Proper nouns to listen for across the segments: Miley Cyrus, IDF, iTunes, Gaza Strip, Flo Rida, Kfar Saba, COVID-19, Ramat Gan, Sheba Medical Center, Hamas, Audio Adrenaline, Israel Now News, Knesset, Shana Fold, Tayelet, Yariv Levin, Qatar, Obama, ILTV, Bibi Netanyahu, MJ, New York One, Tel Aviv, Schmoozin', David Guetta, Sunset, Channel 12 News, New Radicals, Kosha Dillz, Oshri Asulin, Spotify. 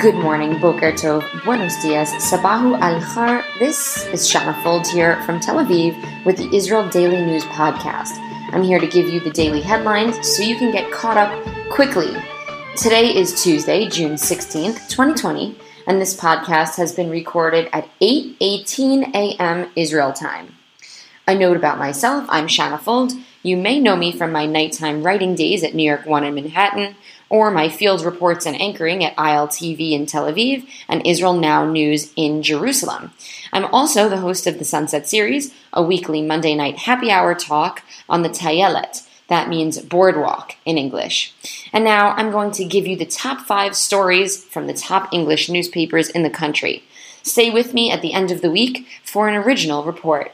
Good morning, Boker Tov, buenos dias, sabahu al-khair. This is Shana Fold here from Tel Aviv with the Israel Daily News Podcast. I'm here to give you the daily headlines so you can get caught up quickly. Today is Tuesday, June 16th, 2020, and this podcast has been recorded at 8:18 a.m. Israel time. A note about myself, I'm Shana Fold. You may know me from my nighttime writing days at New York One in Manhattan, or my field reports and anchoring at ILTV in Tel Aviv and Israel Now News in Jerusalem. I'm also the host of the Sunset series, a weekly Monday night happy hour talk on the Tayelet. That means boardwalk in English. And now I'm going to give you the top 5 stories from the top English newspapers in the country. Stay with me at the end of the week for an original report.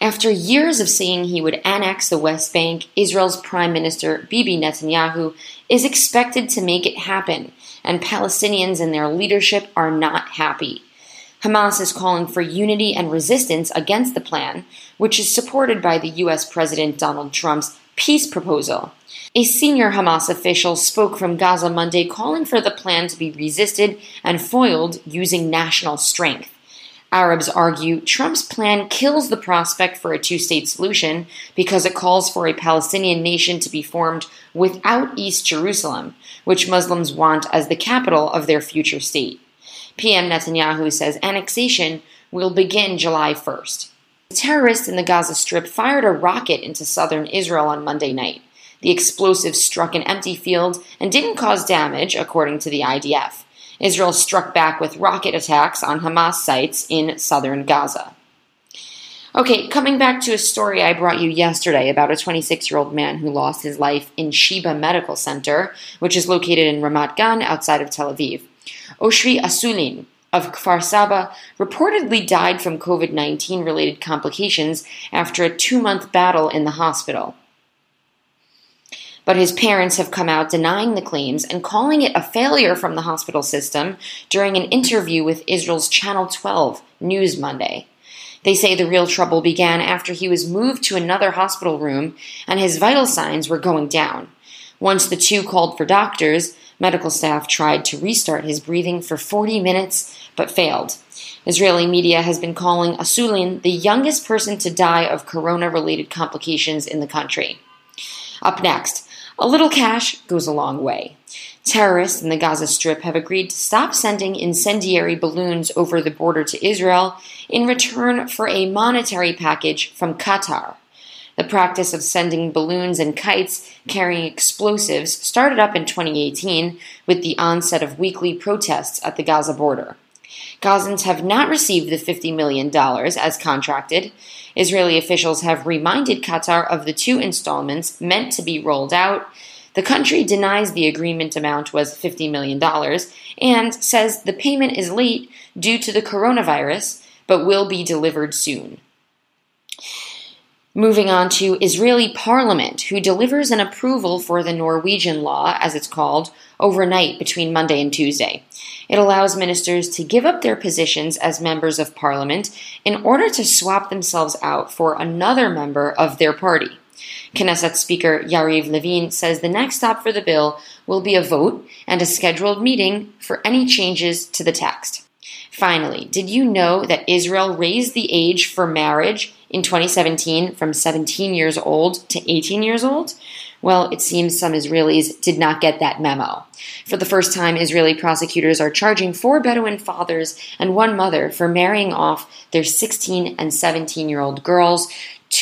After years of saying he would annex the West Bank, Israel's Prime Minister Bibi Netanyahu is expected to make it happen, and Palestinians and their leadership are not happy. Hamas is calling for unity and resistance against the plan, which is supported by the U.S. President Donald Trump's peace proposal. A senior Hamas official spoke from Gaza Monday calling for the plan to be resisted and foiled using national strength. Arabs argue Trump's plan kills the prospect for a two-state solution because it calls for a Palestinian nation to be formed without East Jerusalem, which Muslims want as the capital of their future state. PM Netanyahu says annexation will begin July 1st. Terrorists in the Gaza Strip fired a rocket into southern Israel on Monday night. The explosive struck an empty field and didn't cause damage, according to the IDF. Israel struck back with rocket attacks on Hamas sites in southern Gaza. Okay, coming back to a story I brought you yesterday about a 26-year-old man who lost his life in Sheba Medical Center, which is located in Ramat Gan outside of Tel Aviv. Oshri Asulin of Kfar Saba reportedly died from COVID-19 related complications after a 2-month battle in the hospital. But his parents have come out denying the claims and calling it a failure from the hospital system during an interview with Israel's Channel 12 News Monday. They say the real trouble began after he was moved to another hospital room and his vital signs were going down. Once the two called for doctors, medical staff tried to restart his breathing for 40 minutes but failed. Israeli media has been calling Asulin the youngest person to die of corona-related complications in the country. Up next, a little cash goes a long way. Terrorists in the Gaza Strip have agreed to stop sending incendiary balloons over the border to Israel in return for a monetary package from Qatar. The practice of sending balloons and kites carrying explosives started up in 2018 with the onset of weekly protests at the Gaza border. Gazans have not received the $50 million as contracted. Israeli officials have reminded Qatar of the 2 installments meant to be rolled out. The country denies the agreement amount was $50 million and says the payment is late due to the coronavirus, but will be delivered soon. Moving on to Israeli Parliament, who delivers an approval for the Norwegian law, as it's called, overnight between Monday and Tuesday. It allows ministers to give up their positions as members of parliament in order to swap themselves out for another member of their party. Knesset Speaker Yariv Levin says the next stop for the bill will be a vote and a scheduled meeting for any changes to the text. Finally, did you know that Israel raised the age for marriage in 2017 from 17 years old to 18 years old? Well, it seems some Israelis did not get that memo. For the first time, Israeli prosecutors are charging 4 Bedouin fathers and 1 mother for marrying off their 16- and 17-year-old girls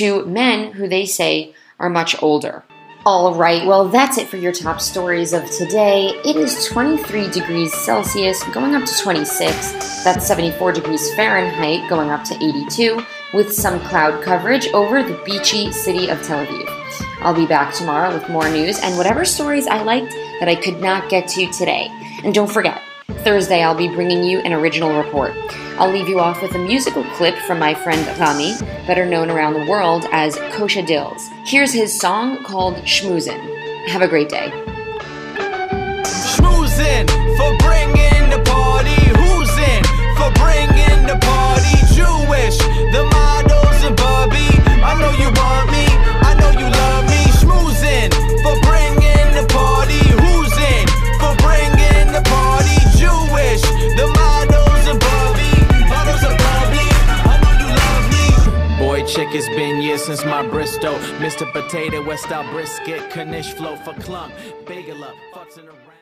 to men who they say are much older. All right, well, that's it for your top stories of today. It is 23 degrees Celsius, going up to 26. That's 74 degrees Fahrenheit, going up to 82, with some cloud coverage over the beachy city of Tel Aviv. I'll be back tomorrow with more news and whatever stories I liked that I could not get to today. And don't forget, Thursday I'll be bringing you an original report. I'll leave you off with a musical clip from my friend Rami, better known around the world as Kosha Dillz. Here's his song called Schmoozin'. Have a great day. Schmoozin' for bringing the party. Who's in for bringing the party? Jewish, the models and Bobby. I know you want me. I know you love me. Schmoozin' for bringing the party. Who's in for bringing the party? Jewish. Subway chick, it's been years since my Bristow. Mr. Potato, West Out Brisket, Knish Flow for Clump, Bagel Up, fucks in the rain.